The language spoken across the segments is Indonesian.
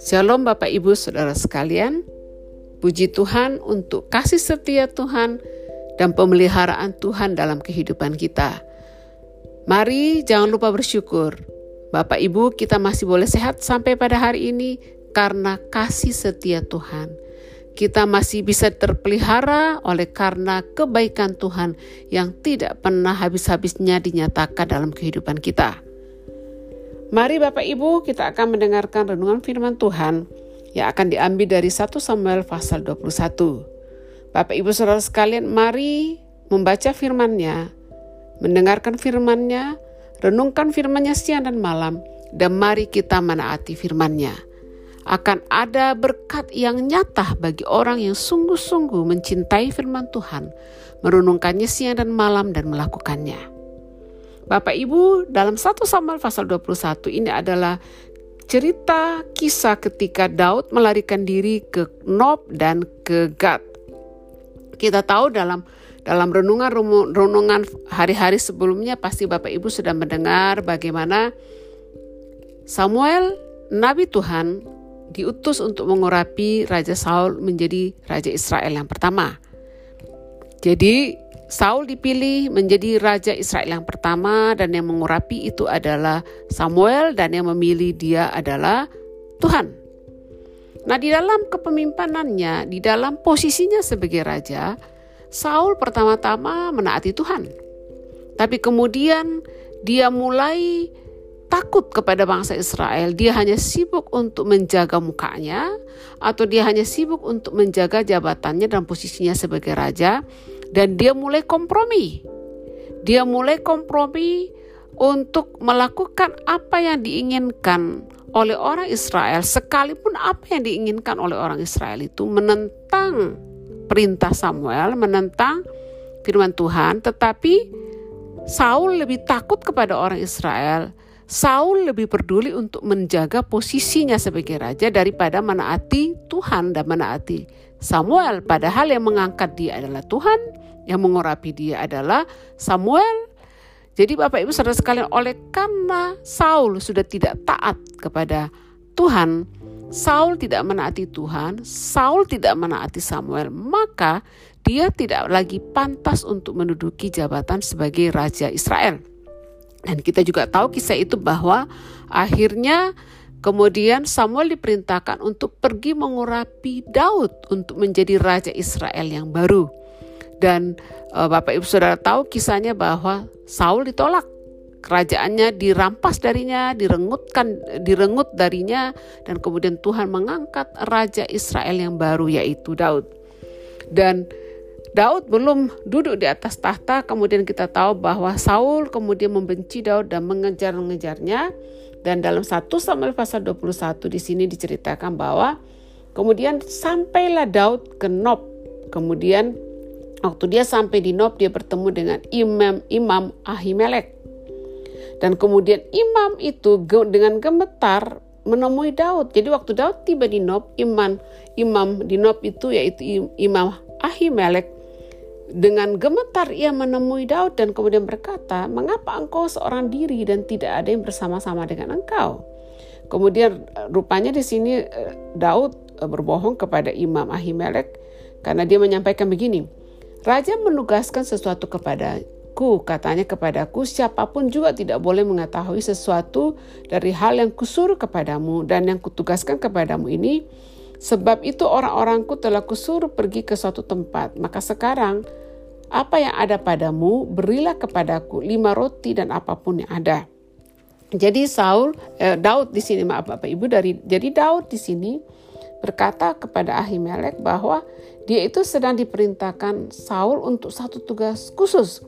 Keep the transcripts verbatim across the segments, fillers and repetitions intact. Shalom Bapak Ibu Saudara sekalian. Puji Tuhan untuk kasih setia Tuhan dan pemeliharaan Tuhan dalam kehidupan kita. Mari jangan lupa bersyukur. Bapak Ibu, kita masih boleh sehat sampai pada hari ini karena kasih setia Tuhan. Kita masih bisa terpelihara oleh karena kebaikan Tuhan yang tidak pernah habis-habisnya dinyatakan dalam kehidupan kita. Mari Bapak Ibu, kita akan mendengarkan renungan firman Tuhan yang akan diambil dari satu Samuel pasal dua puluh satu. Bapak Ibu Saudara sekalian, mari membaca firman-Nya, mendengarkan firman-Nya, renungkan firman-Nya siang dan malam, dan mari kita menaati firman-Nya. Akan ada berkat yang nyata bagi orang yang sungguh-sungguh mencintai firman Tuhan, merenungkannya siang dan malam dan melakukannya. Bapak Ibu, dalam satu Samuel pasal dua puluh satu ini adalah cerita kisah ketika Daud melarikan diri ke Nob dan ke Gat. Kita tahu dalam dalam renungan-renungan hari-hari sebelumnya pasti Bapak Ibu sudah mendengar bagaimana Samuel, Nabi Tuhan, diutus untuk mengurapi Raja Saul menjadi Raja Israel yang pertama. Jadi Saul dipilih menjadi Raja Israel yang pertama, dan yang mengurapi itu adalah Samuel, dan yang memilih dia adalah Tuhan. Nah, di dalam kepemimpinannya, di dalam posisinya sebagai raja, Saul pertama-tama menaati Tuhan. Tapi kemudian dia mulai takut kepada bangsa Israel. Dia hanya sibuk untuk menjaga mukanya, atau dia hanya sibuk untuk menjaga jabatannya dan posisinya sebagai raja, dan dia mulai kompromi. Dia mulai kompromi untuk melakukan apa yang diinginkan oleh orang Israel, sekalipun apa yang diinginkan oleh orang Israel itu menentang perintah Samuel, menentang firman Tuhan. Tetapi Saul lebih takut kepada orang Israel. Saul lebih peduli untuk menjaga posisinya sebagai raja daripada menaati Tuhan dan menaati Samuel. Padahal yang mengangkat dia adalah Tuhan, yang mengurapi dia adalah Samuel. Jadi Bapak Ibu Saudara sekalian, oleh karena Saul sudah tidak taat kepada Tuhan, Saul tidak menaati Tuhan, Saul tidak menaati Samuel, maka dia tidak lagi pantas untuk menduduki jabatan sebagai raja Israel. Dan kita juga tahu kisah itu bahwa akhirnya kemudian Samuel diperintahkan untuk pergi mengurapi Daud untuk menjadi raja Israel yang baru. Dan e, Bapak Ibu Saudara tahu kisahnya bahwa Saul ditolak. Kerajaannya dirampas darinya, direngutkan, direngut darinya, dan kemudian Tuhan mengangkat raja Israel yang baru, yaitu Daud. Dan Daud belum duduk di atas tahta, kemudian kita tahu bahwa Saul kemudian membenci Daud dan mengejar-ngejarnya. Dan dalam satu Samuel pasal dua puluh satu di sini diceritakan bahwa kemudian sampailah Daud ke Nob. Kemudian waktu dia sampai di Nob, dia bertemu dengan imam-imam Ahimelek. Dan kemudian imam itu dengan gemetar menemui Daud. Jadi waktu Daud tiba di Nob, imam imam di Nob itu yaitu imam Ahimelek, dengan gemetar ia menemui Daud dan kemudian berkata, "Mengapa engkau seorang diri dan tidak ada yang bersama-sama dengan engkau?" Kemudian rupanya di sini Daud berbohong kepada imam Ahimelek karena dia menyampaikan begini, "Raja menugaskan sesuatu kepadaku, katanya kepadaku, siapapun juga tidak boleh mengetahui sesuatu dari hal yang kusuruh kepadamu dan yang kutugaskan kepadamu ini. Sebab itu orang-orangku telah kusuruh pergi ke suatu tempat. Maka sekarang apa yang ada padamu berilah kepadaku, lima roti dan apapun yang ada." Jadi Saul, eh, Daud di sini maaf Bapak Ibu dari jadi Daud di sini berkata kepada Ahimelek bahwa dia itu sedang diperintahkan Saul untuk satu tugas khusus,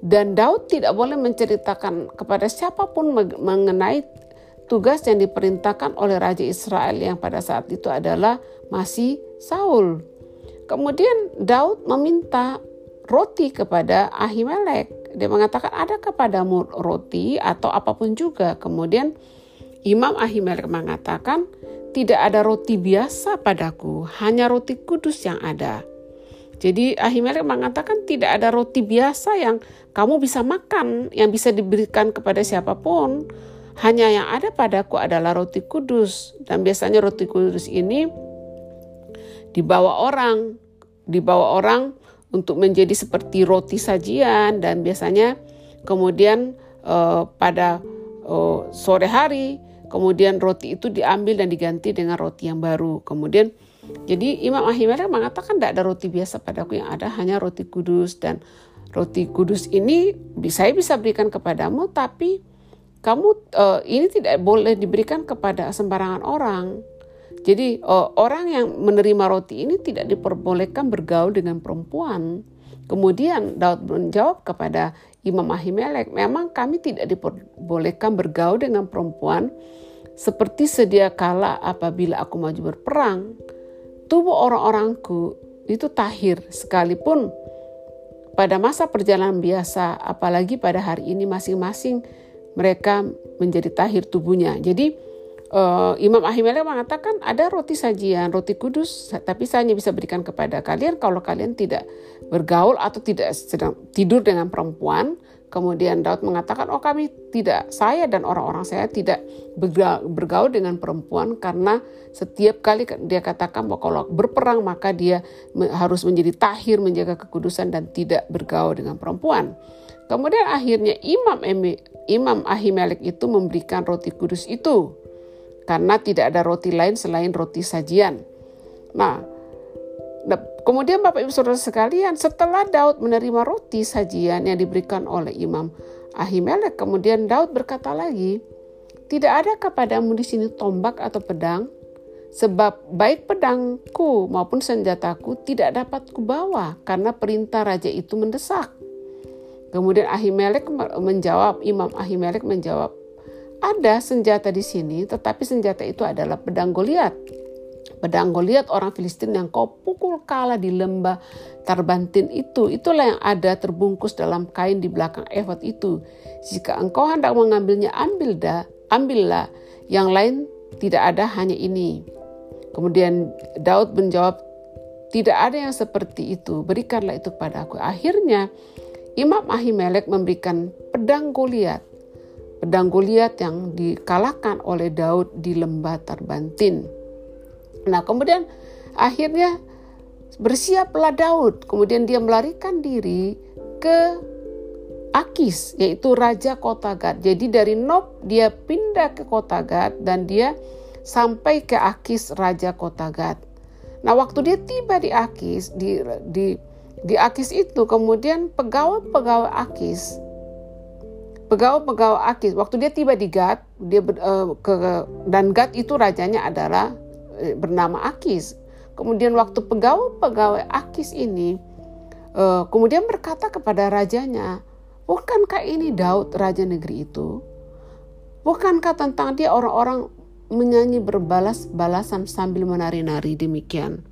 dan Daud tidak boleh menceritakan kepada siapapun mengenai tugas yang diperintahkan oleh Raja Israel yang pada saat itu adalah masih Saul. Kemudian Daud meminta roti kepada Ahimelek. Dia mengatakan, "Ada kepadamu roti atau apapun juga?" Kemudian imam Ahimelek mengatakan, "Tidak ada roti biasa padaku, hanya roti kudus yang ada." Jadi Ahimelek mengatakan tidak ada roti biasa yang kamu bisa makan, yang bisa diberikan kepada siapapun. Hanya yang ada padaku adalah roti kudus. Dan biasanya roti kudus ini dibawa orang, dibawa orang untuk menjadi seperti roti sajian. Dan biasanya kemudian eh, pada eh, sore hari, kemudian roti itu diambil dan diganti dengan roti yang baru. Kemudian jadi Imam Ahimelek mengatakan tidak ada roti biasa padaku, yang ada hanya roti kudus, dan roti kudus ini saya bisa berikan kepadamu, tapi kamu uh, ini tidak boleh diberikan kepada sembarangan orang. Jadi uh, orang yang menerima roti ini tidak diperbolehkan bergaul dengan perempuan. Kemudian Daud menjawab kepada Imam Ahimelek, memang kami tidak diperbolehkan bergaul dengan perempuan seperti sedia kala apabila aku maju berperang. Tubuh orang-orangku itu tahir, sekalipun pada masa perjalanan biasa, apalagi pada hari ini masing-masing mereka menjadi tahir tubuhnya. Jadi uh, Imam Ahimelek mengatakan ada roti sajian, roti kudus, tapi saya hanya bisa berikan kepada kalian kalau kalian tidak bergaul atau tidak sedang tidur dengan perempuan. Kemudian Daud mengatakan, oh kami tidak, saya dan orang-orang saya tidak bergaul dengan perempuan, karena setiap kali dia katakan bahwa kalau berperang maka dia harus menjadi tahir, menjaga kekudusan dan tidak bergaul dengan perempuan. Kemudian akhirnya Imam Imam Ahimelek itu memberikan roti kudus itu, karena tidak ada roti lain selain roti sajian. Nah, kemudian Bapak Ibu Saudara sekalian, setelah Daud menerima roti sajian yang diberikan oleh Imam Ahimelek, kemudian Daud berkata lagi, tidak ada kepadamu di sini tombak atau pedang, sebab baik pedangku maupun senjataku tidak dapat kubawa karena perintah raja itu mendesak. Kemudian Ahimelek menjawab, Imam Ahimelek menjawab, ada senjata di sini, tetapi senjata itu adalah pedang Goliat. Pedang Goliat orang Filistin yang kau pukul kala di lembah Tarbantin itu, itulah yang ada terbungkus dalam kain di belakang efod itu. Jika engkau hendak mengambilnya, ambil dah, ambillah. Yang lain tidak ada, hanya ini. Kemudian Daud menjawab, tidak ada yang seperti itu. Berikanlah itu padaku. Akhirnya Imam Ahimelek memberikan pedang Goliat, pedang Goliat yang dikalahkan oleh Daud di lembah Tarbantin. Nah, kemudian akhirnya bersiaplah Daud. Kemudian dia melarikan diri ke Akis, yaitu raja kota Gat. Jadi dari Nob dia pindah ke kota Gat dan dia sampai ke Akis, raja kota Gat. Nah, waktu dia tiba di Akis, di di di Akis itu, kemudian pegawai-pegawai Akis pegawai-pegawai Akis waktu dia tiba di Gat, dia uh, ke dan Gat itu rajanya adalah bernama Akis. Kemudian waktu pegawai-pegawai Akis ini uh, kemudian berkata kepada rajanya, bukankah ini Daud raja negeri itu? Bukankah tentang dia orang-orang menyanyi berbalas-balasan sambil menari-nari demikian?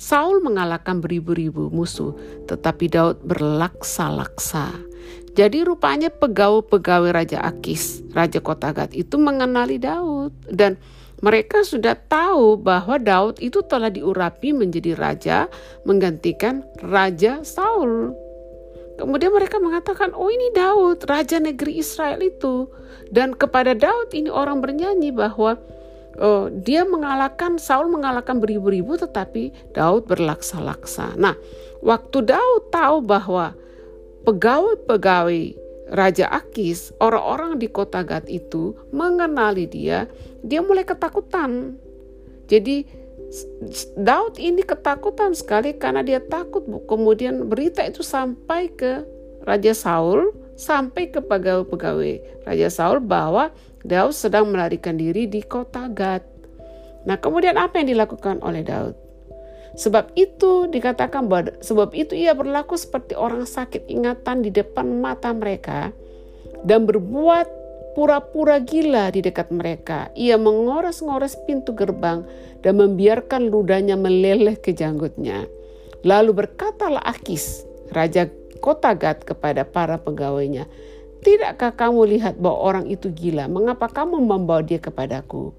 Saul mengalahkan beribu-ribu musuh, tetapi Daud berlaksa-laksa. Jadi rupanya pegawai-pegawai raja Akis, raja kota Gat itu mengenali Daud, dan mereka sudah tahu bahwa Daud itu telah diurapi menjadi raja menggantikan Raja Saul. Kemudian mereka mengatakan, oh ini Daud, raja negeri Israel itu. Dan kepada Daud ini orang bernyanyi bahwa oh, dia mengalahkan, Saul mengalahkan beribu-ribu, tetapi Daud berlaksa-laksa. Nah, waktu Daud tahu bahwa pegawai-pegawai Raja Akis, orang-orang di kota Gat itu mengenali dia, dia mulai ketakutan. Jadi Daud ini ketakutan sekali karena dia takut. Kemudian berita itu sampai ke Raja Saul, sampai ke pegawai-pegawai Raja Saul bahwa Daud sedang melarikan diri di kota Gat. Nah, kemudian apa yang dilakukan oleh Daud? Sebab itu dikatakan bahwa sebab itu ia berlaku seperti orang sakit ingatan di depan mata mereka dan berbuat pura-pura gila di dekat mereka. Ia mengores-ngores pintu gerbang dan membiarkan ludahnya meleleh ke janggutnya. Lalu berkatalah Akis, raja kota Gat, kepada para pegawainya, "Tidakkah kamu lihat bahwa orang itu gila? Mengapa kamu membawa dia kepadaku?"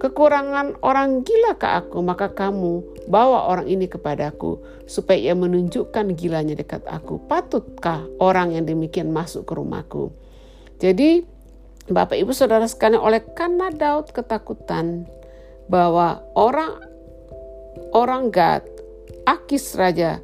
kekurangan orang gila ke aku, maka kamu bawa orang ini kepadaku, supaya ia menunjukkan gilanya dekat aku. Patutkah orang yang demikian masuk ke rumahku? Jadi Bapak Ibu Saudara sekalian, oleh karena Daud ketakutan bahwa orang orang Gat, Akis raja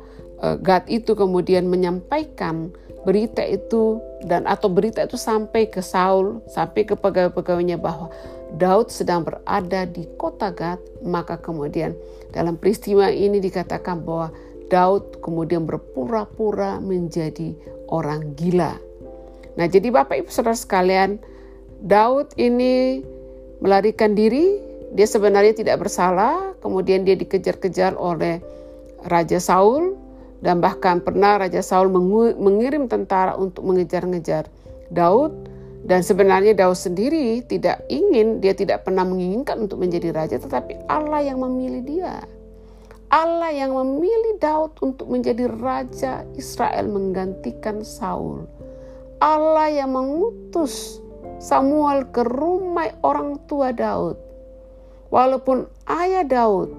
Gat itu kemudian menyampaikan berita itu, dan atau berita itu sampai ke Saul, sampai ke pegawai-pegawainya bahwa Daud sedang berada di kota Gat, maka kemudian dalam peristiwa ini dikatakan bahwa Daud kemudian berpura-pura menjadi orang gila. Nah, jadi Bapak Ibu Saudara sekalian, Daud ini melarikan diri, dia sebenarnya tidak bersalah, kemudian dia dikejar-kejar oleh Raja Saul, dan bahkan pernah Raja Saul mengirim tentara untuk mengejar-ngejar Daud, dan sebenarnya Daud sendiri tidak ingin, dia tidak pernah menginginkan untuk menjadi raja, tetapi Allah yang memilih dia. Allah yang memilih Daud untuk menjadi raja Israel menggantikan Saul. Allah yang mengutus Samuel ke rumah orang tua Daud. Walaupun ayah Daud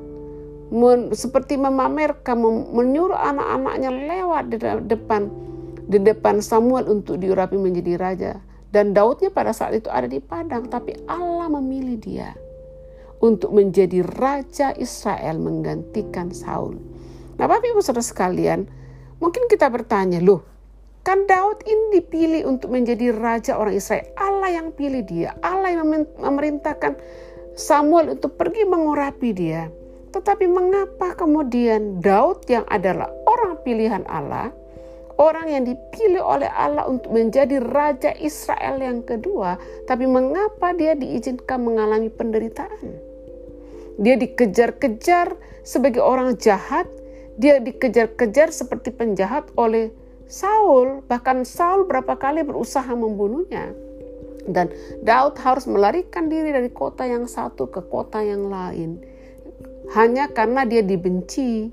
Men, seperti memamerkan, menyuruh anak-anaknya lewat di depan di depan Samuel untuk diurapi menjadi raja, dan Daudnya pada saat itu ada di padang, tapi Allah memilih dia untuk menjadi raja Israel menggantikan Saul. Nah, Bapak Ibu Saudara sekalian, mungkin kita bertanya, loh, kan Daud ini dipilih untuk menjadi raja orang Israel, Allah yang pilih dia, Allah yang memerintahkan Samuel untuk pergi mengurapi dia. Tetapi mengapa kemudian Daud yang adalah orang pilihan Allah, orang yang dipilih oleh Allah untuk menjadi raja Israel yang kedua, tapi mengapa dia diizinkan mengalami penderitaan? Dia dikejar-kejar sebagai orang jahat, dia dikejar-kejar seperti penjahat oleh Saul, bahkan Saul berapa kali berusaha membunuhnya. Dan Daud harus melarikan diri dari kota yang satu ke kota yang lain. Hanya karena dia dibenci,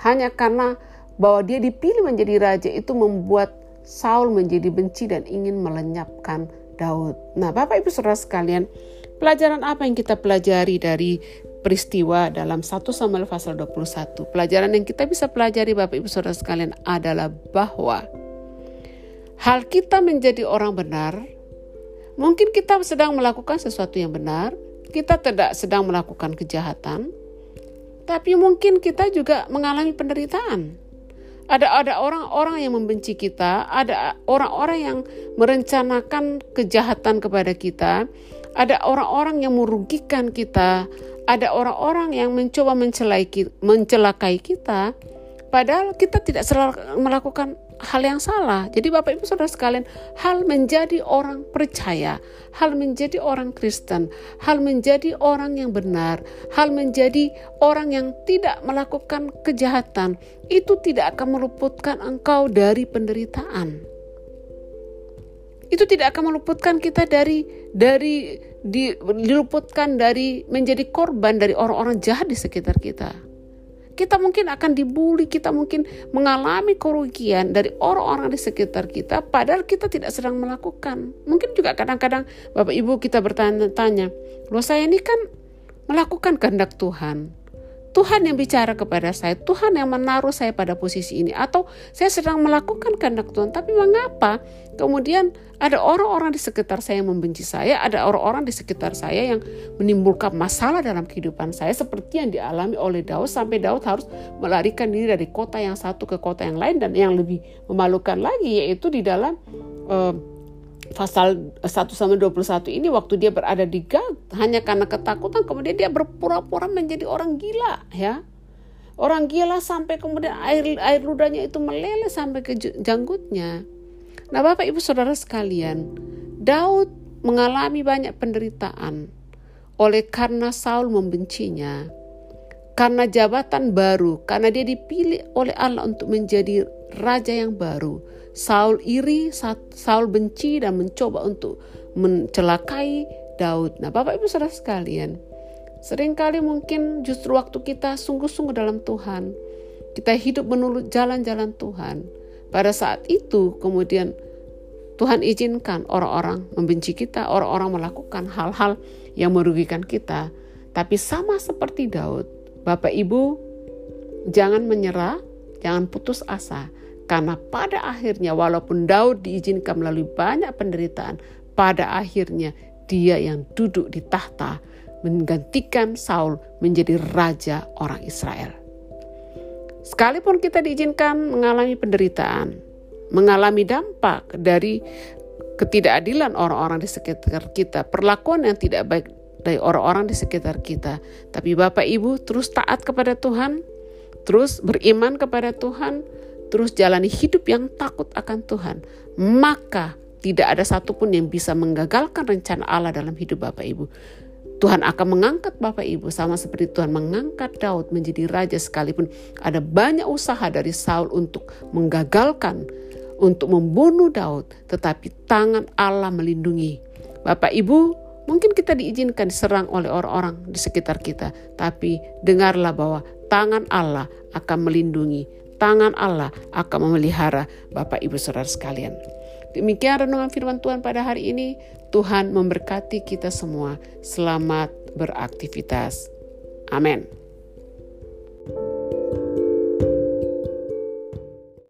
hanya karena bahwa dia dipilih menjadi raja itu membuat Saul menjadi benci dan ingin melenyapkan Daud. Nah, Bapak Ibu Saudara sekalian, pelajaran apa yang kita pelajari dari peristiwa dalam satu Samuel pasal dua puluh satu? Pelajaran yang kita bisa pelajari Bapak Ibu Saudara sekalian adalah bahwa hal kita menjadi orang benar, mungkin kita sedang melakukan sesuatu yang benar, kita tidak sedang melakukan kejahatan, tapi mungkin kita juga mengalami penderitaan. Ada ada orang-orang yang membenci kita, ada orang-orang yang merencanakan kejahatan kepada kita, ada orang-orang yang merugikan kita, ada orang-orang yang mencoba mencelakai kita, padahal kita tidak selalu melakukan hal yang salah. Jadi Bapak Ibu Saudara sekalian, hal menjadi orang percaya, hal menjadi orang Kristen, hal menjadi orang yang benar, hal menjadi orang yang tidak melakukan kejahatan, itu tidak akan meluputkan engkau dari penderitaan. Itu tidak akan meluputkan kita dari dari di, diluputkan dari menjadi korban dari orang-orang jahat di sekitar kita. Kita mungkin akan dibully, kita mungkin mengalami kerugian dari orang-orang di sekitar kita, padahal kita tidak sedang melakukan. Mungkin juga kadang-kadang Bapak Ibu kita bertanya-tanya, loh, saya ini kan melakukan kehendak Tuhan. Tuhan yang bicara kepada saya, Tuhan yang menaruh saya pada posisi ini, atau saya sedang melakukan kehendak Tuhan, tapi mengapa kemudian ada orang-orang di sekitar saya yang membenci saya, ada orang-orang di sekitar saya yang menimbulkan masalah dalam kehidupan saya, seperti yang dialami oleh Daud, sampai Daud harus melarikan diri dari kota yang satu ke kota yang lain, dan yang lebih memalukan lagi yaitu di dalam uh, pasal satu sampai dua puluh satu ini, waktu dia berada di Gat, hanya karena ketakutan kemudian dia berpura-pura menjadi orang gila, ya. Orang gila sampai kemudian air air ludahnya itu meleleh sampai ke janggutnya. Nah, Bapak Ibu Saudara sekalian, Daud mengalami banyak penderitaan oleh karena Saul membencinya, karena jabatan baru, karena dia dipilih oleh Allah untuk menjadi raja yang baru. Saul iri, Saul benci dan mencoba untuk mencelakai Daud. Nah, Bapak Ibu Saudara sekalian, seringkali mungkin justru waktu kita sungguh-sungguh dalam Tuhan, kita hidup menurut jalan-jalan Tuhan, pada saat itu kemudian Tuhan izinkan orang-orang membenci kita, orang-orang melakukan hal-hal yang merugikan kita. Tapi sama seperti Daud, Bapak Ibu, jangan menyerah, jangan putus asa. Karena pada akhirnya walaupun Daud diizinkan melalui banyak penderitaan, pada akhirnya dia yang duduk di tahta menggantikan Saul menjadi raja orang Israel. Sekalipun kita diizinkan mengalami penderitaan, mengalami dampak dari ketidakadilan orang-orang di sekitar kita, perlakuan yang tidak baik dari orang-orang di sekitar kita. Tapi Bapak Ibu terus taat kepada Tuhan, terus beriman kepada Tuhan, terus jalani hidup yang takut akan Tuhan. Maka tidak ada satupun yang bisa menggagalkan rencana Allah dalam hidup Bapak Ibu. Tuhan akan mengangkat Bapak Ibu sama seperti Tuhan mengangkat Daud menjadi raja sekalipun ada banyak usaha dari Saul untuk menggagalkan, untuk membunuh Daud. Tetapi tangan Allah melindungi. Bapak Ibu, mungkin kita diizinkan diserang oleh orang-orang di sekitar kita. Tapi dengarlah bahwa tangan Allah akan melindungi. Tangan Allah akan memelihara Bapak Ibu saudara sekalian. Demikian renungan firman Tuhan pada hari ini. Tuhan memberkati kita semua. Selamat beraktivitas. Amin.